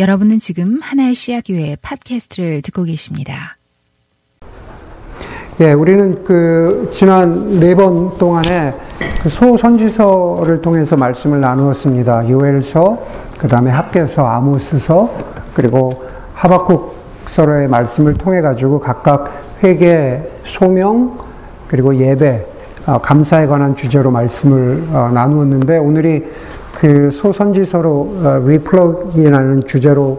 여러분은 지금 하나의 씨앗 교회 팟캐스트를 듣고 계십니다. 예, 우리는 지난 4번 동안에 소선지서를 통해서 말씀을 나누었습니다. 요엘서, 그 다음에 합계서, 아모스서, 그리고 하박국서로의 말씀을 통해가지고 각각 회개, 소명, 그리고 예배, 감사에 관한 주제로 말씀을 나누었는데, 오늘이 그 소선지서로 리플러인하는 주제로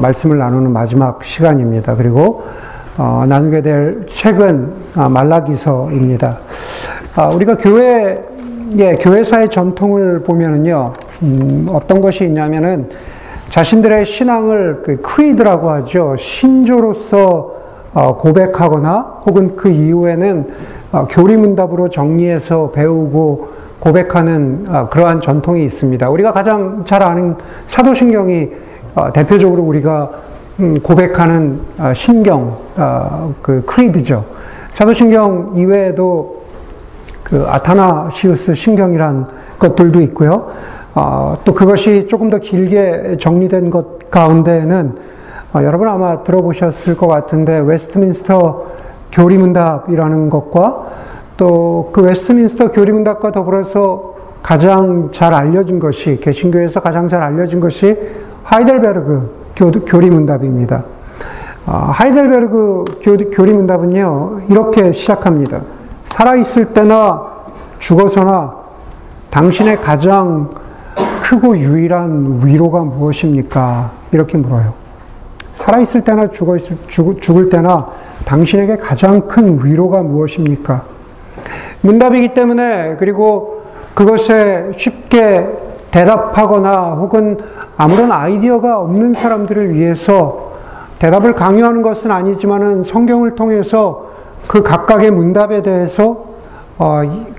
말씀을 나누는 마지막 시간입니다. 그리고 나누게 될 책은 말라기서입니다. 우리가 교회사의 전통을 보면은요, 어떤 것이 있냐면은 자신들의 신앙을 크리드라고 하죠. 신조로서 고백하거나 혹은 그 이후에는 교리문답으로 정리해서 배우고 고백하는 그러한 전통이 있습니다. 우리가 가장 잘 아는 사도신경이 대표적으로 우리가 고백하는 신경, 크리드죠. 사도신경 이외에도 아타나시우스 신경이란 것들도 있고요. 또 그것이 조금 더 길게 정리된 것 가운데에는 여러분 아마 들어보셨을 것 같은데 웨스트민스터 교리문답이라는 것과 또 그 웨스트민스터 교리문답과 더불어서 가장 잘 알려진 것이, 개신교에서 가장 잘 알려진 것이 하이델베르그 교리문답입니다. 하이델베르그 교리문답은요, 이렇게 시작합니다. 살아있을 때나 죽어서나 당신의 가장 크고 유일한 위로가 무엇입니까? 이렇게 물어요. 살아있을 때나 죽을 때나 당신에게 가장 큰 위로가 무엇입니까? 문답이기 때문에, 그리고 그것에 쉽게 대답하거나 혹은 아무런 아이디어가 없는 사람들을 위해서 대답을 강요하는 것은 아니지만은 성경을 통해서 그 각각의 문답에 대해서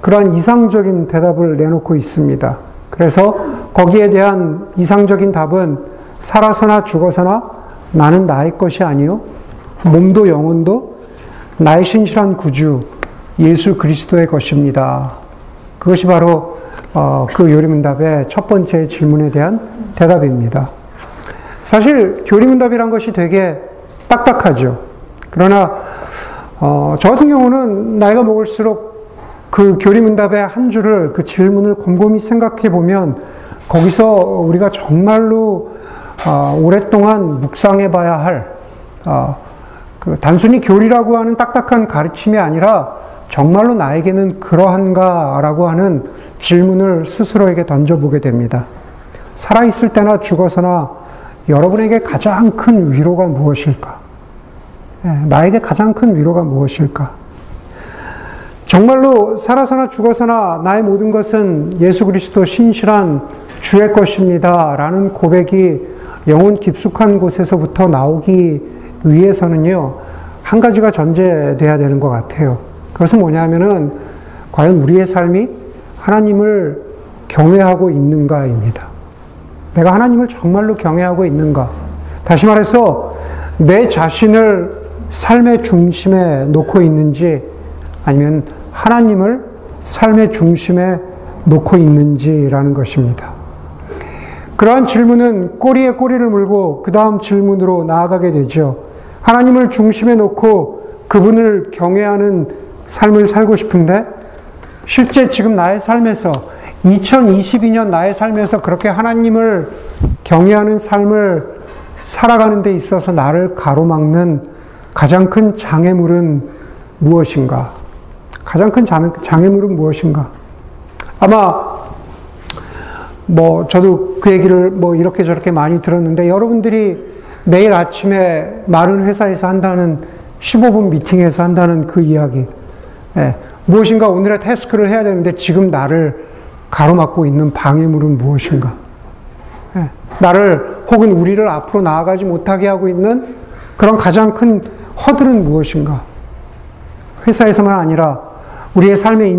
그러한 이상적인 대답을 내놓고 있습니다. 그래서 거기에 대한 이상적인 답은 살아서나 죽어서나 나는 나의 것이 아니요 몸도 영혼도 나의 신실한 구주 예수 그리스도의 것입니다. 그것이 바로 그 교리문답의 첫 번째 질문에 대한 대답입니다. 사실 교리문답이란 것이 되게 딱딱하죠. 그러나 저 같은 경우는 나이가 먹을수록 그 교리문답의 한 줄을, 그 질문을 곰곰이 생각해 보면 거기서 우리가 정말로 오랫동안 묵상해 봐야 할, 단순히 교리라고 하는 딱딱한 가르침이 아니라 정말로 나에게는 그러한가라고 하는 질문을 스스로에게 던져보게 됩니다. 살아있을 때나 죽어서나 여러분에게 가장 큰 위로가 무엇일까? 나에게 가장 큰 위로가 무엇일까? 정말로 살아서나 죽어서나 나의 모든 것은 예수 그리스도 신실한 주의 것입니다 라는 고백이 영혼 깊숙한 곳에서부터 나오기 위해서는요, 한 가지가 전제되어야 되는 것 같아요. 그것은 뭐냐면은 과연 우리의 삶이 하나님을 경외하고 있는가입니다. 내가 하나님을 정말로 경외하고 있는가? 다시 말해서 내 자신을 삶의 중심에 놓고 있는지 아니면 하나님을 삶의 중심에 놓고 있는지라는 것입니다. 그러한 질문은 꼬리에 꼬리를 물고 그 다음 질문으로 나아가게 되죠. 하나님을 중심에 놓고 그분을 경외하는 삶을 살고 싶은데 실제 지금 나의 삶에서 2022년 나의 삶에서 그렇게 하나님을 경외하는 삶을 살아가는 데 있어서 나를 가로막는 가장 큰 장애물은 무엇인가? 가장 큰 장애물은 무엇인가? 아마 저도 그 얘기를 이렇게 저렇게 많이 들었는데, 여러분들이 매일 아침에 많은 회사에서 한다는 15분 미팅에서 한다는 그 이야기, 무엇인가 오늘의 태스크를 해야 되는데 지금 나를 가로막고 있는 방해물은 무엇인가? 나를 혹은 우리를 앞으로 나아가지 못하게 하고 있는 그런 가장 큰 허들은 무엇인가? 회사에서만 아니라 우리의 삶의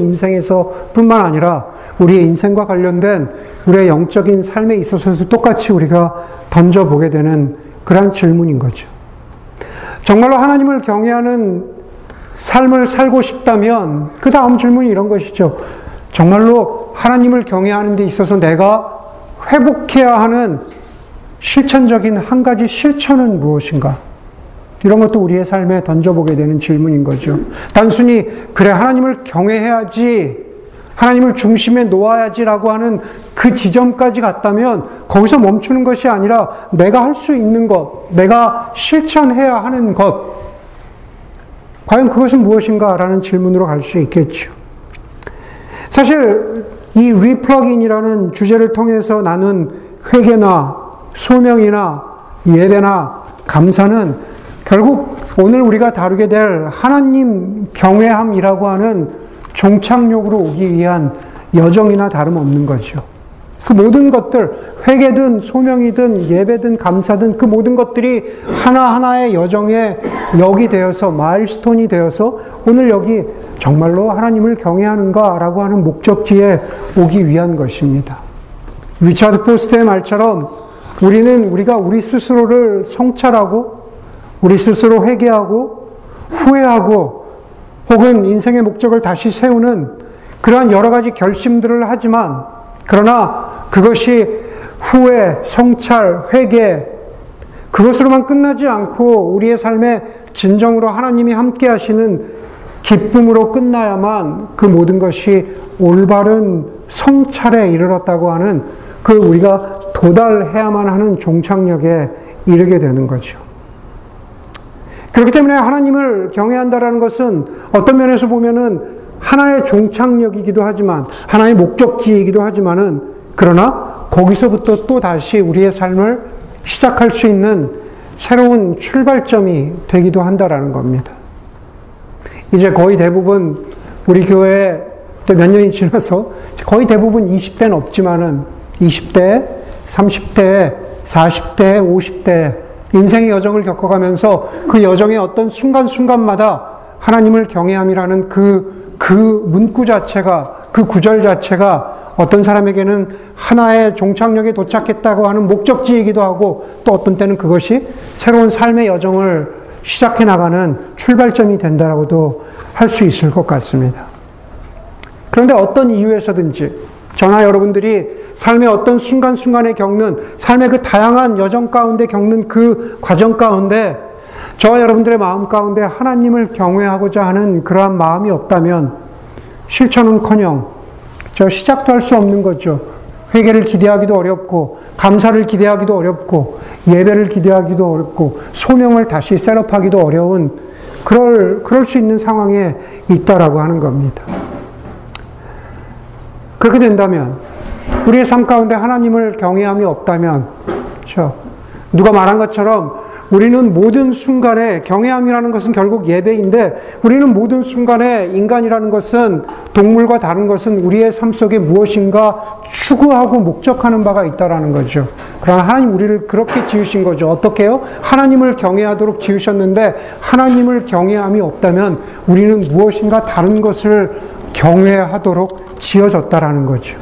인생에서뿐만 아니라 우리의 인생과 관련된 우리의 영적인 삶에 있어서도 똑같이 우리가 던져보게 되는 그러한 질문인 거죠. 정말로 하나님을 경외하는 삶을 살고 싶다면 그 다음 질문이 이런 것이죠. 정말로 하나님을 경외하는 데 있어서 내가 회복해야 하는 실천적인 한 가지 실천은 무엇인가? 이런 것도 우리의 삶에 던져보게 되는 질문인 거죠. 단순히 그래 하나님을 경외해야지, 하나님을 중심에 놓아야지라고 하는 그 지점까지 갔다면 거기서 멈추는 것이 아니라 내가 할 수 있는 것, 내가 실천해야 하는 것, 과연 그것은 무엇인가? 라는 질문으로 갈 수 있겠죠. 사실 이 리플러그인이라는 주제를 통해서 나눈 회개나 소명이나 예배나 감사는 결국 오늘 우리가 다루게 될 하나님 경외함이라고 하는 종착역으로 오기 위한 여정이나 다름없는 거죠. 그 모든 것들, 회개든 소명이든 예배든 감사든 그 모든 것들이 하나하나의 여정에 역이 되어서, 마일스톤이 되어서 오늘 여기 정말로 하나님을 경외하는가라고 하는 목적지에 오기 위한 것입니다. 리차드 포스트의 말처럼 우리는 우리가 우리 스스로를 성찰하고, 우리 스스로 회개하고, 후회하고, 혹은 인생의 목적을 다시 세우는 그러한 여러 가지 결심들을 하지만, 그러나 그것이 후회, 성찰, 회개, 그것으로만 끝나지 않고 우리의 삶에 진정으로 하나님이 함께 하시는 기쁨으로 끝나야만 그 모든 것이 올바른 성찰에 이르렀다고 하는, 그 우리가 도달해야만 하는 종착역에 이르게 되는 거죠. 그렇기 때문에 하나님을 경외한다라는 것은 어떤 면에서 보면은 하나의 종착역이기도 하지만, 하나의 목적지이기도 하지만은, 그러나 거기서부터 또 다시 우리의 삶을 시작할 수 있는 새로운 출발점이 되기도 한다라는 겁니다. 이제 거의 대부분 우리 교회에 또 몇 년이 지나서 거의 대부분 20대는 없지만은 20대, 30대, 40대, 50대 인생의 여정을 겪어가면서 그 여정의 어떤 순간순간마다 하나님을 경외함이라는 그 문구 자체가, 그 구절 자체가 어떤 사람에게는 하나의 종착역에 도착했다고 하는 목적지이기도 하고, 또 어떤 때는 그것이 새로운 삶의 여정을 시작해 나가는 출발점이 된다라고도 할 수 있을 것 같습니다. 그런데 어떤 이유에서든지 저나 여러분들이 삶의 어떤 순간순간에 겪는, 삶의 그 다양한 여정 가운데 겪는 그 과정 가운데 저와 여러분들의 마음 가운데 하나님을 경외하고자 하는 그러한 마음이 없다면 실천은커녕 저 시작도 할 수 없는 거죠. 회개를 기대하기도 어렵고, 감사를 기대하기도 어렵고, 예배를 기대하기도 어렵고, 소명을 다시 셋업하기도 어려운 그럴 수 있는 상황에 있다라고 하는 겁니다. 그렇게 된다면, 우리의 삶 가운데 하나님을 경외함이 없다면, 그렇죠? 누가 말한 것처럼 우리는 모든 순간에, 경외함이라는 것은 결국 예배인데, 우리는 모든 순간에 인간이라는 것은, 동물과 다른 것은 우리의 삶 속에 무엇인가 추구하고 목적하는 바가 있다라는 거죠. 그러나 하나님 우리를 그렇게 지으신 거죠. 어떻게요? 하나님을 경외하도록 지으셨는데, 하나님을 경외함이 없다면 우리는 무엇인가 다른 것을 경외하도록 지어졌다라는 거죠.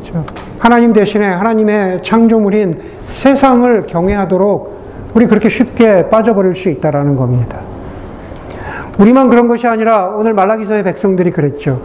그렇죠? 하나님 대신에 하나님의 창조물인 세상을 경외하도록 우리 그렇게 쉽게 빠져버릴 수 있다라는 겁니다. 우리만 그런 것이 아니라 오늘 말라기서의 백성들이 그랬죠.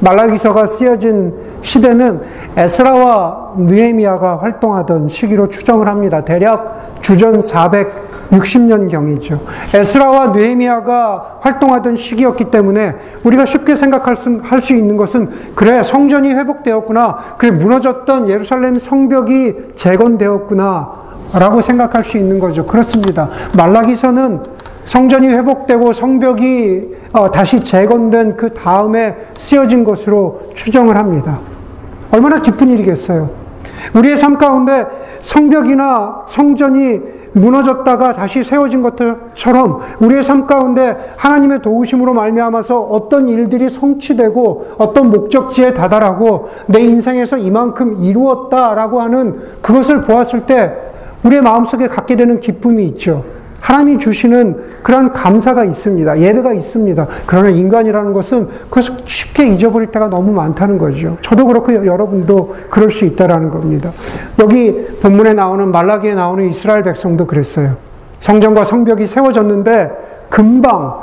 말라기서가 쓰여진 시대는 에스라와 느헤미야가 활동하던 시기로 추정을 합니다. 대략 주전 460년경이죠. 에스라와 느헤미야가 활동하던 시기였기 때문에 우리가 쉽게 생각할 수 있는 것은, 그래 성전이 회복되었구나, 그래 무너졌던 예루살렘 성벽이 재건되었구나 라고 생각할 수 있는 거죠. 그렇습니다. 말라기서는 성전이 회복되고 성벽이 다시 재건된 그 다음에 쓰여진 것으로 추정을 합니다. 얼마나 기쁜 일이겠어요. 우리의 삶 가운데 성벽이나 성전이 무너졌다가 다시 세워진 것처럼 우리의 삶 가운데 하나님의 도우심으로 말미암아서 어떤 일들이 성취되고 어떤 목적지에 다다라고 내 인생에서 이만큼 이루었다라고 하는 그것을 보았을 때 우리의 마음속에 갖게 되는 기쁨이 있죠. 하나님이 주시는 그런 감사가 있습니다. 예배가 있습니다. 그러나 인간이라는 것은 그것을 쉽게 잊어버릴 때가 너무 많다는 거죠. 저도 그렇고 여러분도 그럴 수 있다라는 겁니다. 여기 본문에 나오는, 말라기에 나오는 이스라엘 백성도 그랬어요. 성전과 성벽이 세워졌는데 금방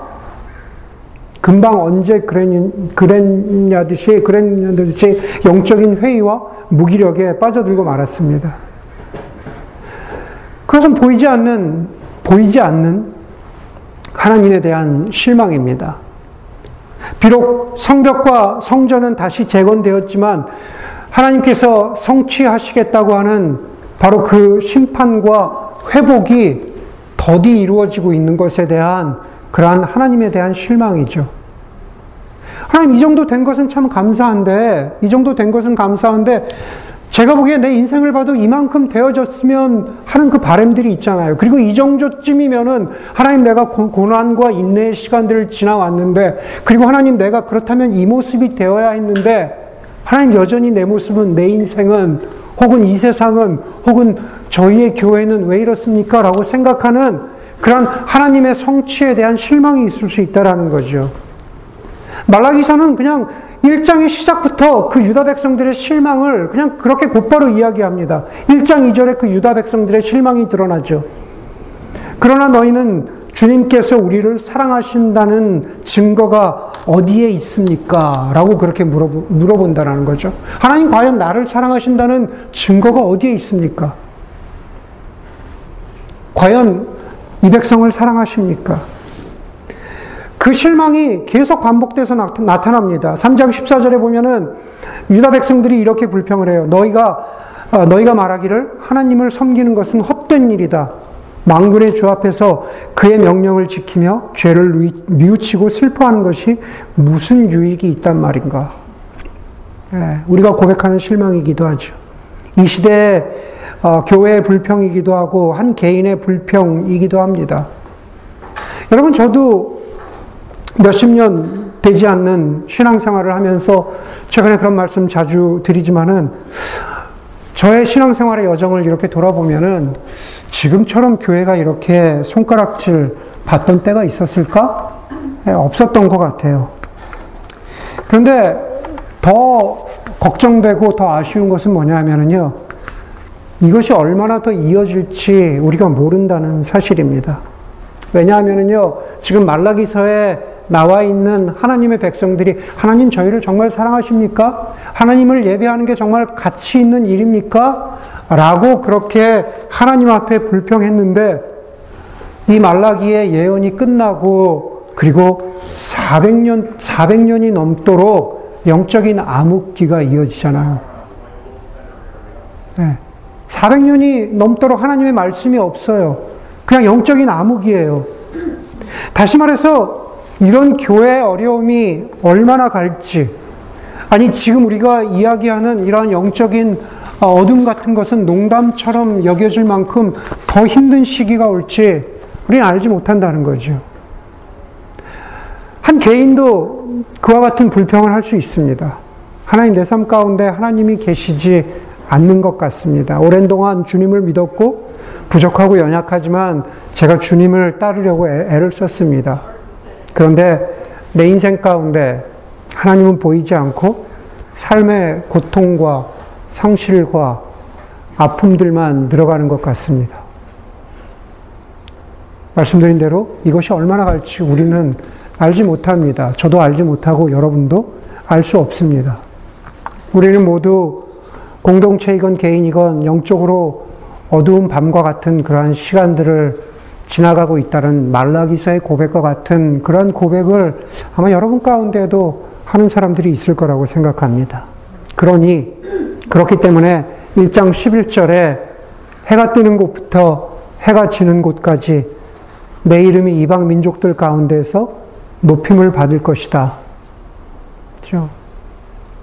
금방 언제 그랬냐듯이 영적인 회의와 무기력에 빠져들고 말았습니다. 그것은 보이지 않는 하나님에 대한 실망입니다. 비록 성벽과 성전은 다시 재건되었지만 하나님께서 성취하시겠다고 하는 바로 그 심판과 회복이 더디 이루어지고 있는 것에 대한 그러한 하나님에 대한 실망이죠. 하나님, 이 정도 된 것은 감사한데 제가 보기에 내 인생을 봐도 이만큼 되어졌으면 하는 그 바람들이 있잖아요. 그리고 이 정도쯤이면은 하나님, 내가 고난과 인내의 시간들을 지나왔는데, 그리고 하나님, 내가 그렇다면 이 모습이 되어야 했는데, 하나님, 여전히 내 모습은, 내 인생은, 혹은 이 세상은, 혹은 저희의 교회는 왜 이렇습니까? 라고 생각하는 그런 하나님의 성취에 대한 실망이 있을 수 있다라는 거죠. 말라기서는 그냥 1장의 시작부터 그 유다 백성들의 실망을 그냥 그렇게 곧바로 이야기합니다. 1장 2절에 그 유다 백성들의 실망이 드러나죠. 그러나 너희는 주님께서 우리를 사랑하신다는 증거가 어디에 있습니까? 라고 그렇게 물어본다는 거죠. 하나님, 과연 나를 사랑하신다는 증거가 어디에 있습니까? 과연 이 백성을 사랑하십니까? 그 실망이 계속 반복돼서 나타납니다. 3장 14절에 보면은 유다 백성들이 이렇게 불평을 해요. 너희가 말하기를 하나님을 섬기는 것은 헛된 일이다. 만군의 주 앞에서 그의 명령을 지키며 죄를 뉘우치고 슬퍼하는 것이 무슨 유익이 있단 말인가. 예, 우리가 고백하는 실망이기도 하죠. 이 시대의 교회의 불평이기도 하고 한 개인의 불평이기도 합니다. 여러분, 저도 몇십 년 되지 않는 신앙생활을 하면서 최근에 그런 말씀 자주 드리지만은, 저의 신앙생활의 여정을 이렇게 돌아보면은 지금처럼 교회가 이렇게 손가락질 받던 때가 있었을까? 없었던 것 같아요. 그런데 더 걱정되고 더 아쉬운 것은 뭐냐면은요, 이것이 얼마나 더 이어질지 우리가 모른다는 사실입니다. 왜냐하면은요, 지금 말라기서에 나와 있는 하나님의 백성들이 하나님, 저희를 정말 사랑하십니까? 하나님을 예배하는 게 정말 가치 있는 일입니까? 라고 그렇게 하나님 앞에 불평했는데, 이 말라기의 예언이 끝나고 그리고 400년이 넘도록 영적인 암흑기가 이어지잖아요. 400년이 넘도록 하나님의 말씀이 없어요. 그냥 영적인 암흑이에요. 다시 말해서 이런 교회의 어려움이 얼마나 갈지, 아니 지금 우리가 이야기하는 이러한 영적인 어둠 같은 것은 농담처럼 여겨질 만큼 더 힘든 시기가 올지 우리는 알지 못한다는 거죠. 한 개인도 그와 같은 불평을 할 수 있습니다. 하나님, 내 삶 가운데 하나님이 계시지 않는 것 같습니다. 오랜 동안 주님을 믿었고 부족하고 연약하지만 제가 주님을 따르려고 애를 썼습니다. 그런데 내 인생 가운데 하나님은 보이지 않고 삶의 고통과 상실과 아픔들만 늘어가는 것 같습니다. 말씀드린 대로 이것이 얼마나 갈지 우리는 알지 못합니다. 저도 알지 못하고 여러분도 알 수 없습니다. 우리는 모두 공동체이건 개인이건 영적으로 어두운 밤과 같은 그러한 시간들을 지나가고 있다는 말라기서의 고백과 같은 그런 고백을 아마 여러분 가운데도 하는 사람들이 있을 거라고 생각합니다. 그렇기 때문에 1장 11절에 해가 뜨는 곳부터 해가 지는 곳까지 내 이름이 이방 민족들 가운데서 높임을 받을 것이다. 그렇죠?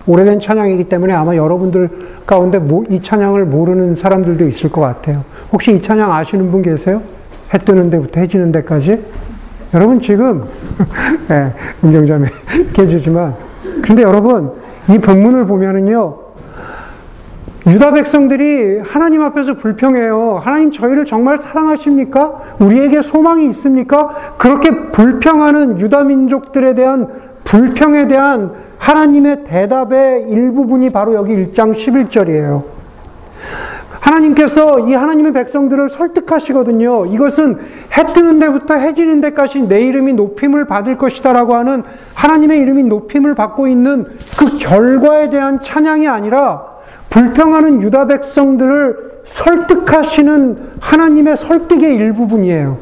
오래된 찬양이기 때문에 아마 여러분들 가운데 이 찬양을 모르는 사람들도 있을 것 같아요. 혹시 이 찬양 아시는 분 계세요? 해 뜨는 데부터 해 지는 데까지? 여러분 지금 은경자매 깨주지만, 그런데 여러분 이 본문을 보면은요, 유다 백성들이 하나님 앞에서 불평해요. 하나님, 저희를 정말 사랑하십니까? 우리에게 소망이 있습니까? 그렇게 불평하는 유다 민족들에 대한 불평에 대한 하나님의 대답의 일부분이 바로 여기 1장 11절이에요. 하나님께서 이 하나님의 백성들을 설득하시거든요. 이것은 해 뜨는 데부터 해 지는 데까지 내 이름이 높임을 받을 것이다 라고 하는 하나님의 이름이 높임을 받고 있는 그 결과에 대한 찬양이 아니라 불평하는 유다 백성들을 설득하시는 하나님의 설득의 일부분이에요.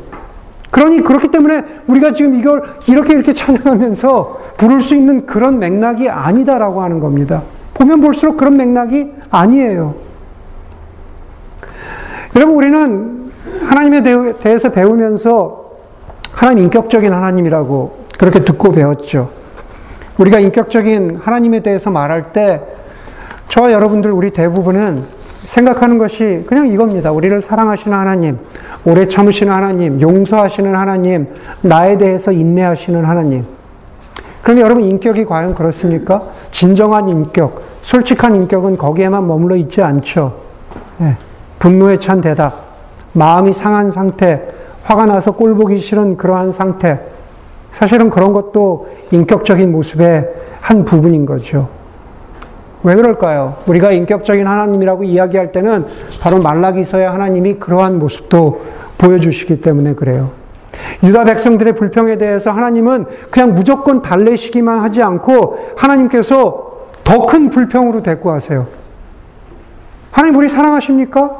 그러니 그렇기 때문에 우리가 지금 이걸 이렇게 찬양하면서 부를 수 있는 그런 맥락이 아니다라고 하는 겁니다. 보면 볼수록 그런 맥락이 아니에요. 여러분, 우리는 하나님에 대해서 배우면서 하나님 인격적인 하나님이라고 그렇게 듣고 배웠죠. 우리가 인격적인 하나님에 대해서 말할 때 저와 여러분들 우리 대부분은 생각하는 것이 그냥 이겁니다. 우리를 사랑하시는 하나님, 오래 참으시는 하나님, 용서하시는 하나님, 나에 대해서 인내하시는 하나님. 그런데 여러분, 인격이 과연 그렇습니까? 진정한 인격, 솔직한 인격은 거기에만 머물러 있지 않죠. 예, 분노에 찬 대답, 마음이 상한 상태, 화가 나서 꼴보기 싫은 그러한 상태. 사실은 그런 것도 인격적인 모습의 한 부분인 거죠. 왜 그럴까요? 우리가 인격적인 하나님이라고 이야기할 때는 바로 말라기서의 하나님이 그러한 모습도 보여주시기 때문에 그래요. 유다 백성들의 불평에 대해서 하나님은 그냥 무조건 달래시기만 하지 않고 하나님께서 더 큰 불평으로 대꾸하세요. 하나님, 우리 사랑하십니까?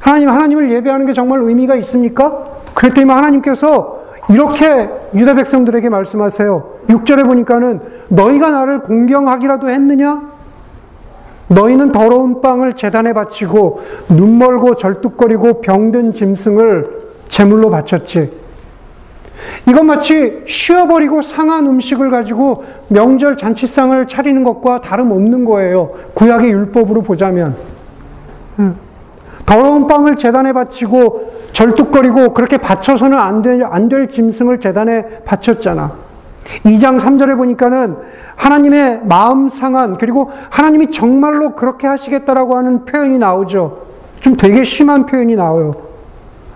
하나님을 예배하는 게 정말 의미가 있습니까? 그랬더니 하나님께서 이렇게 유다 백성들에게 말씀하세요. 6절에 보니까는 너희가 나를 공경하기라도 했느냐? 너희는 더러운 빵을 제단에 바치고 눈 멀고 절뚝거리고 병든 짐승을 제물로 바쳤지. 이건 마치 쉬어버리고 상한 음식을 가지고 명절 잔치상을 차리는 것과 다름없는 거예요. 구약의 율법으로 보자면. 더러운 빵을 제단에 바치고 절뚝거리고 그렇게 바쳐서는 안 될 짐승을 제단에 바쳤잖아. 2장 3절에 보니까는 하나님의 마음 상한, 그리고 하나님이 정말로 그렇게 하시겠다라고 하는 표현이 나오죠. 좀 되게 심한 표현이 나와요.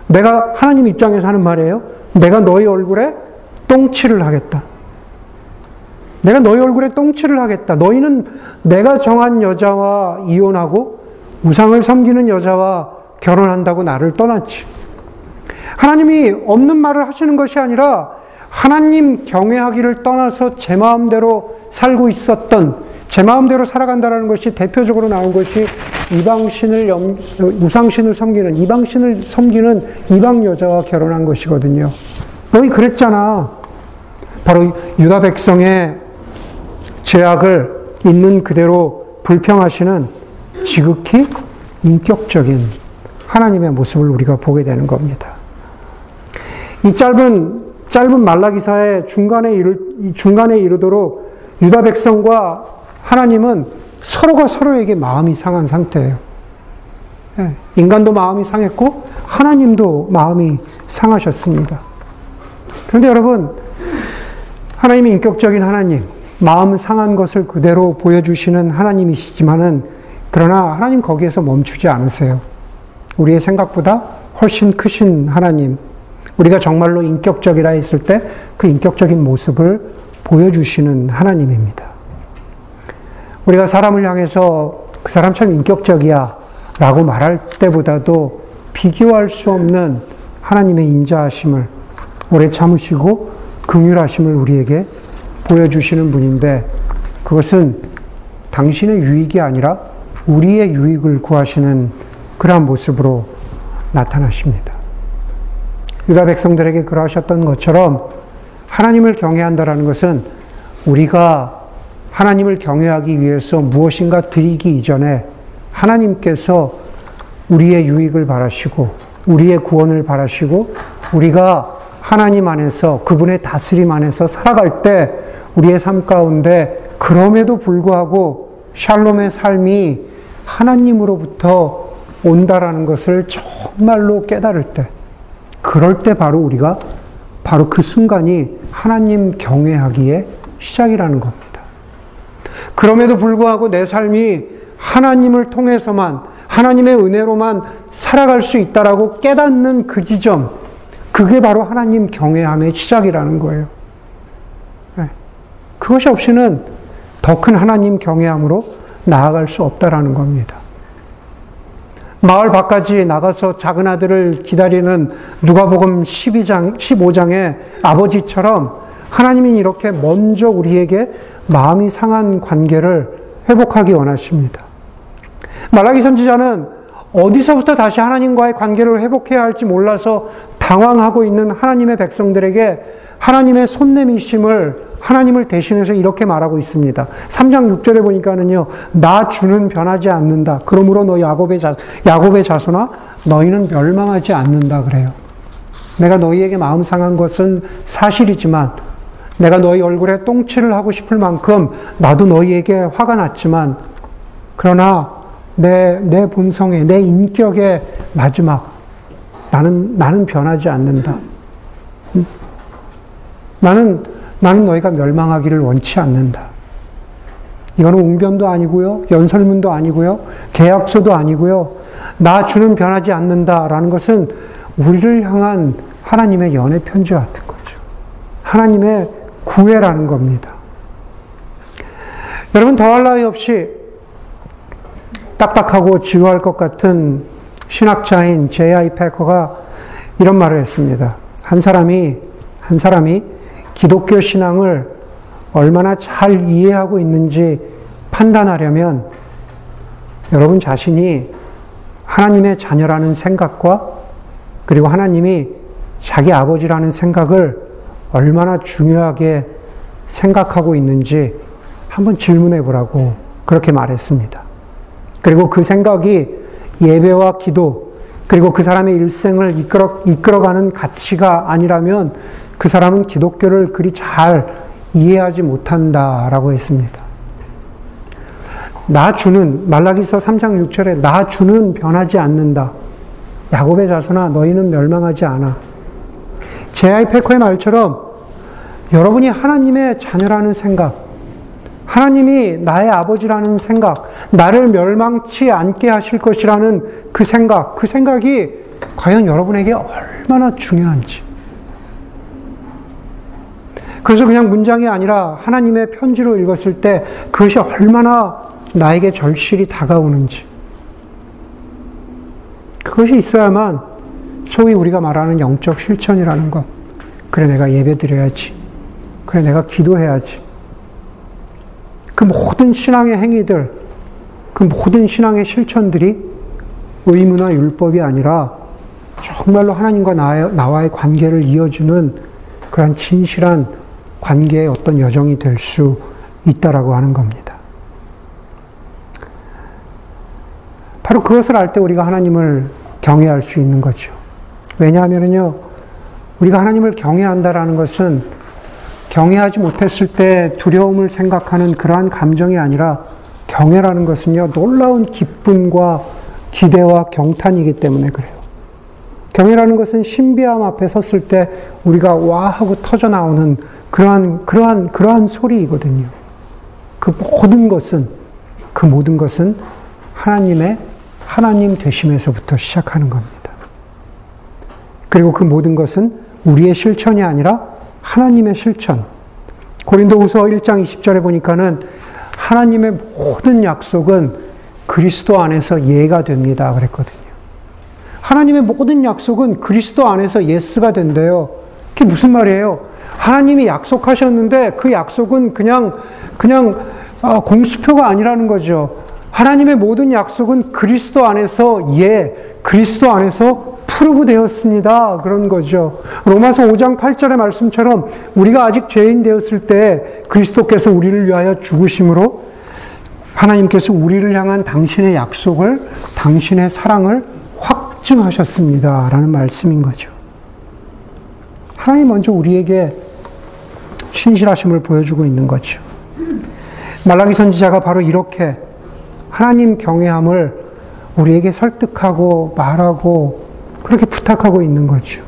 내가 하나님 입장에서 하는 말이에요. 내가 너희 얼굴에 똥칠을 하겠다. 내가 너희 얼굴에 똥칠을 하겠다. 너희는 내가 정한 여자와 이혼하고 우상을 섬기는 여자와 결혼한다고 나를 떠났지. 하나님이 없는 말을 하시는 것이 아니라 하나님 경외하기를 떠나서 제 마음대로 살고 있었던, 제 마음대로 살아간다라는 것이 대표적으로 나온 것이 우상신을 섬기는 이방 여자와 결혼한 것이거든요. 너희 그랬잖아. 바로 유다 백성의 죄악을 있는 그대로 불평하시는 지극히 인격적인 하나님의 모습을 우리가 보게 되는 겁니다. 이 짧은 말라기서의 중간에 이르도록 유다 백성과 하나님은 서로가 서로에게 마음이 상한 상태예요. 인간도 마음이 상했고 하나님도 마음이 상하셨습니다. 그런데 여러분, 하나님이 인격적인 하나님, 마음 상한 것을 그대로 보여주시는 하나님이시지만은 그러나 하나님 거기에서 멈추지 않으세요. 우리의 생각보다 훨씬 크신 하나님, 우리가 정말로 인격적이라 했을 때 그 인격적인 모습을 보여주시는 하나님입니다. 우리가 사람을 향해서 그 사람 참 인격적이야 라고 말할 때보다도 비교할 수 없는 하나님의 인자하심을, 오래 참으시고 긍휼하심을 우리에게 보여주시는 분인데, 그것은 당신의 유익이 아니라 우리의 유익을 구하시는 그러한 모습으로 나타나십니다. 유다 백성들에게 그러하셨던 것처럼 하나님을 경외한다라는 것은 우리가 하나님을 경외하기 위해서 무엇인가 드리기 이전에 하나님께서 우리의 유익을 바라시고 우리의 구원을 바라시고 우리가 하나님 안에서 그분의 다스림 안에서 살아갈 때 우리의 삶 가운데 그럼에도 불구하고 샬롬의 삶이 하나님으로부터 온다라는 것을 정말로 깨달을 때, 그럴 때 바로 우리가 바로 그 순간이 하나님 경외하기의 시작이라는 겁니다. 그럼에도 불구하고 내 삶이 하나님을 통해서만, 하나님의 은혜로만 살아갈 수 있다라고 깨닫는 그 지점, 그게 바로 하나님 경외함의 시작이라는 거예요. 그것이 없이는 더 큰 하나님 경외함으로 나아갈 수 없다라는 겁니다. 마을 밖까지 나가서 작은 아들을 기다리는 누가복음 15장의 아버지처럼 하나님이 이렇게 먼저 우리에게 마음이 상한 관계를 회복하기 원하십니다. 말라기 선지자는 어디서부터 다시 하나님과의 관계를 회복해야 할지 몰라서 당황하고 있는 하나님의 백성들에게 하나님의 손내미심을 하나님을 대신해서 이렇게 말하고 있습니다. 3장 6절에 보니까는요, 나 주는 변하지 않는다. 그러므로 너 야곱의 자손아, 너희는 멸망하지 않는다 그래요. 내가 너희에게 마음 상한 것은 사실이지만, 내가 너희 얼굴에 똥칠을 하고 싶을 만큼 나도 너희에게 화가 났지만, 그러나 내 본성의, 내 인격의 마지막, 나는 변하지 않는다. 나는 너희가 멸망하기를 원치 않는다. 이거는 웅변도 아니고요, 연설문도 아니고요, 계약서도 아니고요, 나 주는 변하지 않는다라는 것은 우리를 향한 하나님의 연애 편지 같은 거죠. 하나님의 구애라는 겁니다. 여러분, 더할 나위 없이 딱딱하고 지루할 것 같은 신학자인 J.I. 패커가 이런 말을 했습니다. 한 사람이 기독교 신앙을 얼마나 잘 이해하고 있는지 판단하려면 여러분 자신이 하나님의 자녀라는 생각과, 그리고 하나님이 자기 아버지라는 생각을 얼마나 중요하게 생각하고 있는지 한번 질문해 보라고 그렇게 말했습니다. 그리고 그 생각이 예배와 기도, 그리고 그 사람의 일생을 이끌어가는 가치가 아니라면 그 사람은 기독교를 그리 잘 이해하지 못한다라고 했습니다. 나 주는, 말라기서 3장 6절에 나 주는 변하지 않는다. 야곱의 자손아, 너희는 멸망하지 않아. J.I. 패커의 말처럼 여러분이 하나님의 자녀라는 생각, 하나님이 나의 아버지라는 생각, 나를 멸망치 않게 하실 것이라는 그 생각, 그 생각이 과연 여러분에게 얼마나 중요한지. 그래서 그냥 문장이 아니라 하나님의 편지로 읽었을 때 그것이 얼마나 나에게 절실히 다가오는지. 그것이 있어야만 소위 우리가 말하는 영적 실천이라는 것. 그래, 내가 예배 드려야지. 그래, 내가 기도해야지. 그 모든 신앙의 행위들, 그 모든 신앙의 실천들이 의무나 율법이 아니라 정말로 하나님과 나와의 관계를 이어주는 그런 진실한 관계의 어떤 여정이 될 수 있다라고 하는 겁니다. 바로 그것을 알 때 우리가 하나님을 경외할 수 있는 거죠. 왜냐하면요, 우리가 하나님을 경외한다라는 것은 경외하지 못했을 때 두려움을 생각하는 그러한 감정이 아니라, 경외라는 것은요, 놀라운 기쁨과 기대와 경탄이기 때문에 그래요. 경외라는 것은 신비함 앞에 섰을 때 우리가 와 하고 터져나오는 그러한 소리이거든요. 그 모든 것은 하나님 되심에서부터 시작하는 겁니다. 그리고 그 모든 것은 우리의 실천이 아니라 하나님의 실천. 고린도후서 1장 20절에 보니까는 하나님의 모든 약속은 그리스도 안에서 예가 됩니다 그랬거든요. 하나님의 모든 약속은 그리스도 안에서 예스가 된대요. 그게 무슨 말이에요? 하나님이 약속하셨는데 그 약속은 그냥 공수표가 아니라는 거죠. 하나님의 모든 약속은 그리스도 안에서 예, 그리스도 안에서 프루브 되었습니다. 그런 거죠. 로마서 5장 8절의 말씀처럼 우리가 아직 죄인 되었을 때 그리스도께서 우리를 위하여 죽으심으로 하나님께서 우리를 향한 당신의 약속을, 당신의 사랑을 확증하셨습니다. 라는 말씀인 거죠. 하나님 먼저 우리에게 신실하심을 보여주고 있는 거죠. 말라기 선지자가 바로 이렇게 하나님 경외함을 우리에게 설득하고 말하고 그렇게 부탁하고 있는 거죠.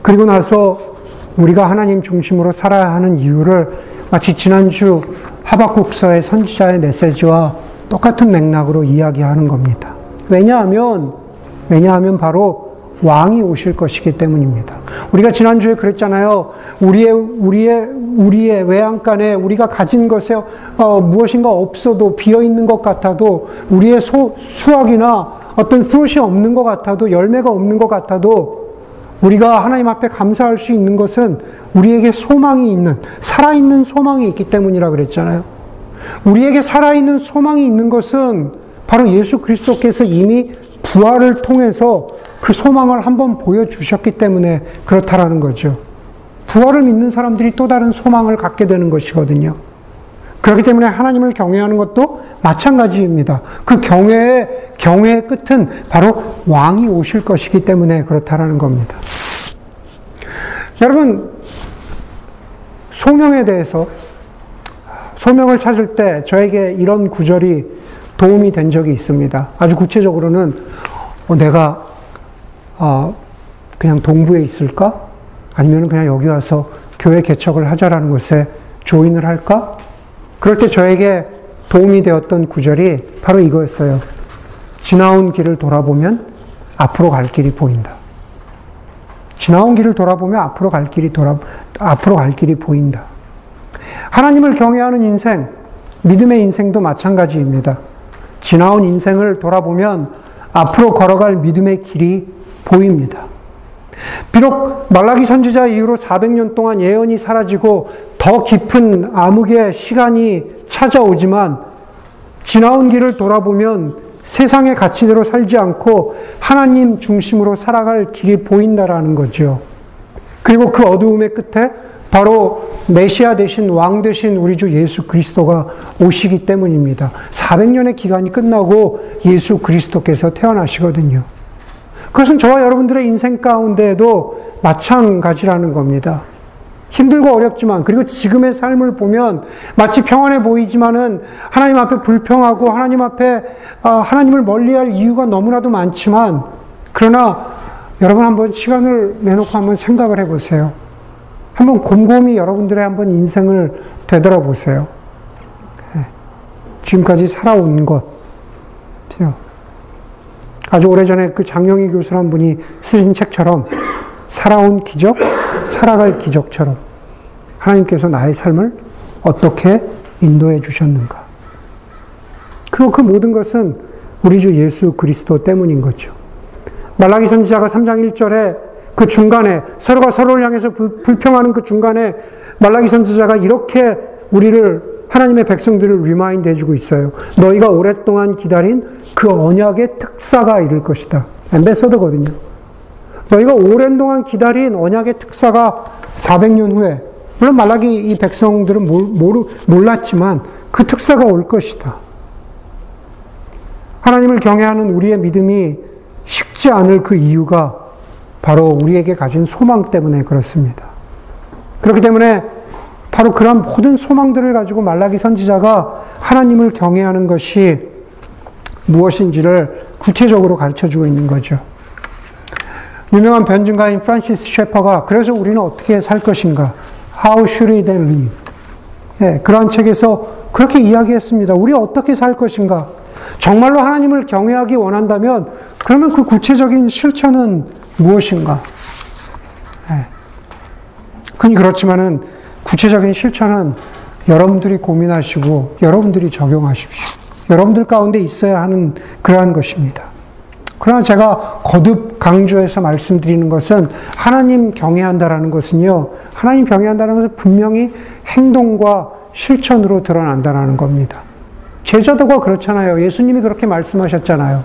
그리고 나서 우리가 하나님 중심으로 살아야 하는 이유를 마치 지난주 하박국서의 선지자의 메시지와 똑같은 맥락으로 이야기하는 겁니다. 왜냐하면 바로 왕이 오실 것이기 때문입니다. 우리가 지난주에 그랬잖아요. 우리의 외양간에 우리가 가진 것에 무엇인가 없어도, 비어있는 것 같아도, 우리의 수학이나 어떤 fruit이 없는 것 같아도, 열매가 없는 것 같아도 우리가 하나님 앞에 감사할 수 있는 것은 우리에게 소망이 있는, 살아있는 소망이 있기 때문이라 그랬잖아요. 우리에게 살아있는 소망이 있는 것은 바로 예수 그리스도께서 이미 부활을 통해서 그 소망을 한번 보여주셨기 때문에 그렇다라는 거죠. 부활을 믿는 사람들이 또 다른 소망을 갖게 되는 것이거든요. 그렇기 때문에 하나님을 경외하는 것도 마찬가지입니다. 그 경외의 끝은 바로 왕이 오실 것이기 때문에 그렇다라는 겁니다. 여러분, 소명에 대해서, 소명을 찾을 때 저에게 이런 구절이 도움이 된 적이 있습니다. 아주 구체적으로는 내가 그냥 동부에 있을까? 아니면 그냥 여기 와서 교회 개척을 하자라는 곳에 조인을 할까? 그럴 때 저에게 도움이 되었던 구절이 바로 이거였어요. 지나온 길을 돌아보면 앞으로 갈 길이 보인다. 지나온 길을 돌아보면 앞으로 갈 길이 보인다. 하나님을 경외하는 인생, 믿음의 인생도 마찬가지입니다. 지나온 인생을 돌아보면 앞으로 걸어갈 믿음의 길이 보입니다. 비록 말라기 선지자 이후로 400년 동안 예언이 사라지고 더 깊은 암흑의 시간이 찾아오지만, 지나온 길을 돌아보면 세상의 가치대로 살지 않고 하나님 중심으로 살아갈 길이 보인다라는 거죠. 그리고 그 어두움의 끝에 바로 메시아 대신 왕 대신 우리 주 예수 그리스도가 오시기 때문입니다. 400년의 기간이 끝나고 예수 그리스도께서 태어나시거든요. 그것은 저와 여러분들의 인생 가운데에도 마찬가지라는 겁니다. 힘들고 어렵지만, 그리고 지금의 삶을 보면 마치 평안해 보이지만은 하나님 앞에 불평하고 하나님 앞에 하나님을 멀리할 이유가 너무나도 많지만, 그러나 여러분 한번 시간을 내놓고 한번 생각을 해보세요. 한번 곰곰이 여러분들의 한번 인생을 되돌아보세요. 지금까지 살아온 것. 아주 오래전에 그 장영희 교수라는 분이 쓰신 책처럼 살아온 기적, 살아갈 기적처럼 하나님께서 나의 삶을 어떻게 인도해 주셨는가. 그리고 그 모든 것은 우리 주 예수 그리스도 때문인 거죠. 말라기 선지자가 3장 1절에 그 중간에 서로가 서로를 향해서 불평하는 그 중간에 말라기 선지자가 이렇게 우리를, 하나님의 백성들을 리마인드 해주고 있어요. 너희가 오랫동안 기다린 그 언약의 특사가 이룰 것이다. 앰베서더거든요. 너희가 오랜동안 기다린 언약의 특사가 400년 후에, 물론 말라기 이 백성들은 몰랐지만 그 특사가 올 것이다. 하나님을 경외하는 우리의 믿음이 식지 않을 그 이유가 바로 우리에게 가진 소망 때문에 그렇습니다. 그렇기 때문에 바로 그런 모든 소망들을 가지고 말라기 선지자가 하나님을 경외하는 것이 무엇인지를 구체적으로 가르쳐주고 있는 거죠. 유명한 변증가인 프란시스 셰퍼가 그래서 우리는 어떻게 살 것인가? How should they live? 예, 그러한 책에서 그렇게 이야기했습니다. 우리 어떻게 살 것인가? 정말로 하나님을 경외하기 원한다면 그러면 그 구체적인 실천은 무엇인가? 예. 그렇지만은 구체적인 실천은 여러분들이 고민하시고 여러분들이 적용하십시오. 여러분들 가운데 있어야 하는 그러한 것입니다. 그러나 제가 거듭 강조해서 말씀드리는 것은, 하나님 경외한다라는 것은요, 하나님 경외한다는 것은 분명히 행동과 실천으로 드러난다라는 겁니다. 제자도가 그렇잖아요. 예수님이 그렇게 말씀하셨잖아요.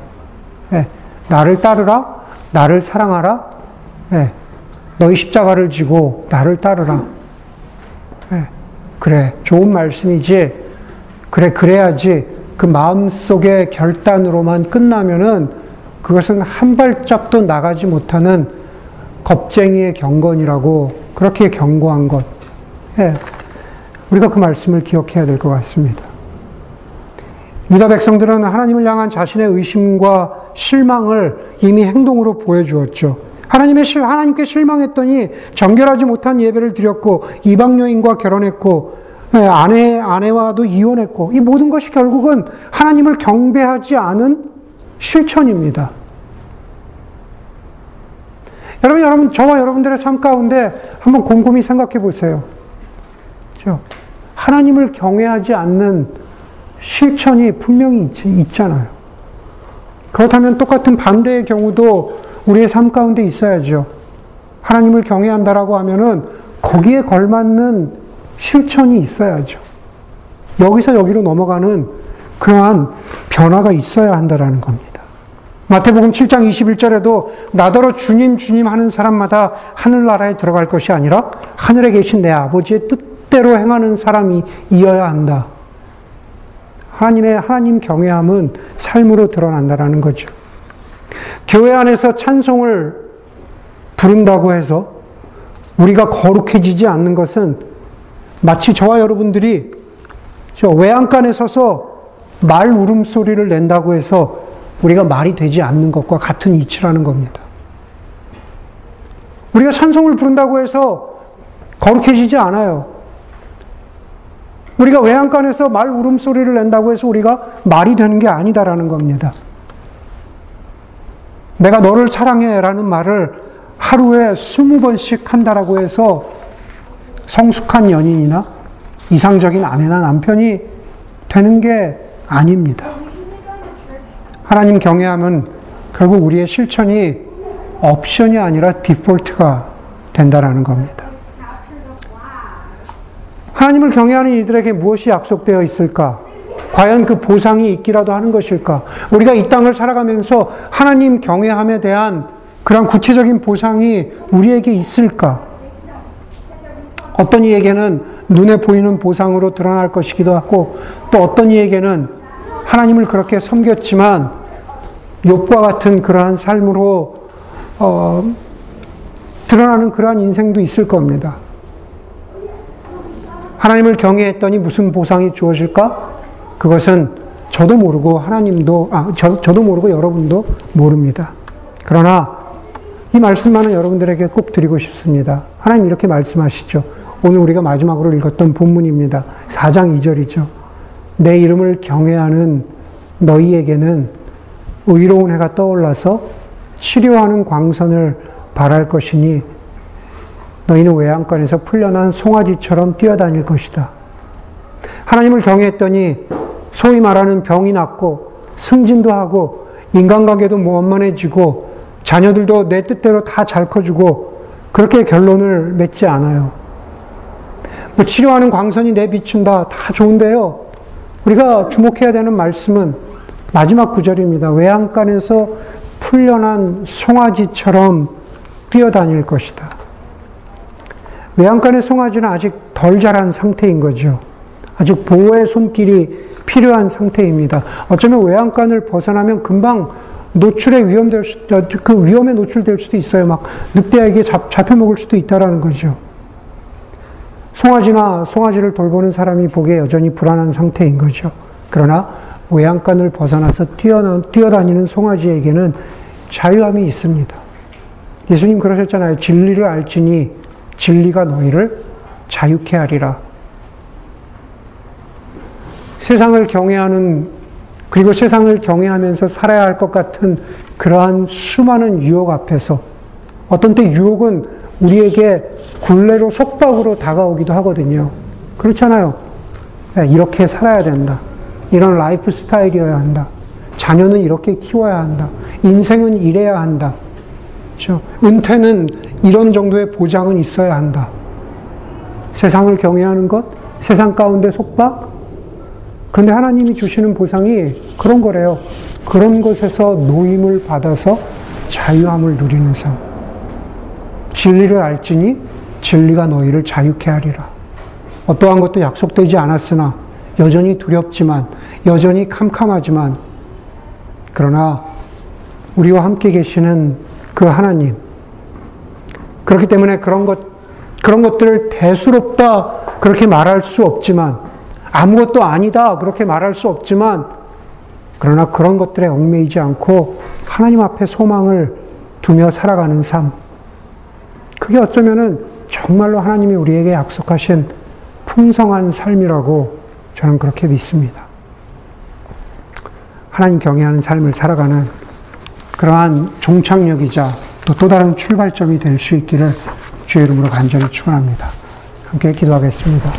예, 나를 따르라, 나를 사랑하라, 예, 너희 십자가를 지고 나를 따르라. 그래, 좋은 말씀이지. 그래, 그래야지. 그 마음속의 결단으로만 끝나면은 그것은 한 발짝도 나가지 못하는 겁쟁이의 경건이라고 그렇게 경고한 것. 예. 우리가 그 말씀을 기억해야 될 것 같습니다. 유다 백성들은 하나님을 향한 자신의 의심과 실망을 이미 행동으로 보여주었죠. 하나님께 실망했더니 정결하지 못한 예배를 드렸고, 이방 여인과 결혼했고, 아내와도 이혼했고, 이 모든 것이 결국은 하나님을 경배하지 않은 실천입니다. 여러분, 저와 여러분들의 삶 가운데 한번 곰곰이 생각해 보세요. 하나님을 경외하지 않는 실천이 분명히 있잖아요. 그렇다면 똑같은 반대의 경우도 우리의 삶 가운데 있어야죠. 하나님을 경외한다라고 하면은 거기에 걸맞는 실천이 있어야죠. 여기서 여기로 넘어가는 그러한 변화가 있어야 한다라는 겁니다. 마태복음 7장 21절에도 나더러 주님 주님 하는 사람마다 하늘나라에 들어갈 것이 아니라 하늘에 계신 내 아버지의 뜻대로 행하는 사람이 이어야 한다. 하나님 경외함은 삶으로 드러난다라는 거죠. 교회 안에서 찬송을 부른다고 해서 우리가 거룩해지지 않는 것은 마치 저와 여러분들이 저 외양간에 서서 말 울음소리를 낸다고 해서 우리가 말이 되지 않는 것과 같은 이치라는 겁니다. 우리가 찬송을 부른다고 해서 거룩해지지 않아요. 우리가 외양간에서 말 울음소리를 낸다고 해서 우리가 말이 되는 게 아니다라는 겁니다. 내가 너를 사랑해라는 말을 하루에 20번씩 한다라고 해서 성숙한 연인이나 이상적인 아내나 남편이 되는 게 아닙니다. 하나님 경외하면 결국 우리의 실천이 옵션이 아니라 디폴트가 된다라는 겁니다. 하나님을 경외하는 이들에게 무엇이 약속되어 있을까? 과연 그 보상이 있기라도 하는 것일까? 우리가 이 땅을 살아가면서 하나님 경외함에 대한 그런 구체적인 보상이 우리에게 있을까? 어떤 이에게는 눈에 보이는 보상으로 드러날 것이기도 하고, 또 어떤 이에게는 하나님을 그렇게 섬겼지만 욥과 같은 그러한 삶으로 드러나는 그러한 인생도 있을 겁니다. 하나님을 경외했더니 무슨 보상이 주어질까? 그것은 저도 모르고 저도 모르고 여러분도 모릅니다. 그러나 이 말씀만은 여러분들에게 꼭 드리고 싶습니다. 하나님 이렇게 말씀하시죠. 오늘 우리가 마지막으로 읽었던 본문입니다. 4장 2절이죠. 내 이름을 경외하는 너희에게는 의로운 해가 떠올라서 치료하는 광선을 발할 것이니 너희는 외양간에서 풀려난 송아지처럼 뛰어다닐 것이다. 하나님을 경외했더니 소위 말하는 병이 낫고 승진도 하고 인간관계도 원만해지고 자녀들도 내 뜻대로 다 잘 커주고 그렇게 결론을 맺지 않아요. 뭐 치료하는 광선이 내비춘다. 다 좋은데요. 우리가 주목해야 되는 말씀은 마지막 구절입니다. 외양간에서 풀려난 송아지처럼 뛰어다닐 것이다. 외양간의 송아지는 아직 덜 자란 상태인 거죠. 아직 보호의 손길이 필요한 상태입니다. 어쩌면 외양간을 벗어나면 금방 위험에 노출될 수도 있어요. 막 늑대에게 잡혀먹을 수도 있다라는 거죠. 송아지를 돌보는 사람이 보기에 여전히 불안한 상태인 거죠. 그러나 외양간을 벗어나서 뛰어다니는 송아지에게는 자유함이 있습니다. 예수님 그러셨잖아요. 진리를 알지니 진리가 너희를 자유케 하리라. 세상을 경외하는, 그리고 세상을 경외하면서 살아야 할 것 같은 그러한 수많은 유혹 앞에서, 어떤 때 유혹은 우리에게 굴레로 속박으로 다가오기도 하거든요. 그렇잖아요. 이렇게 살아야 된다. 이런 라이프 스타일이어야 한다. 자녀는 이렇게 키워야 한다. 인생은 이래야 한다. 그렇죠? 은퇴는 이런 정도의 보장은 있어야 한다. 세상을 경외하는 것, 세상 가운데 속박. 그런데 하나님이 주시는 보상이 그런 거래요. 그런 것에서 노임을 받아서 자유함을 누리는 삶. 진리를 알지니 진리가 너희를 자유케 하리라. 어떠한 것도 약속되지 않았으나 여전히 두렵지만, 여전히 캄캄하지만, 그러나 우리와 함께 계시는 그 하나님, 그렇기 때문에 그런 것들을 대수롭다 그렇게 말할 수 없지만, 아무것도 아니다 그렇게 말할 수 없지만, 그러나 그런 것들에 얽매이지 않고 하나님 앞에 소망을 두며 살아가는 삶. 그게 어쩌면은 정말로 하나님이 우리에게 약속하신 풍성한 삶이라고 저는 그렇게 믿습니다. 하나님 경외하는 삶을 살아가는 그러한 종착역이자 또 다른 출발점이 될 수 있기를 주의 이름으로 간절히 축원합니다. 함께 기도하겠습니다.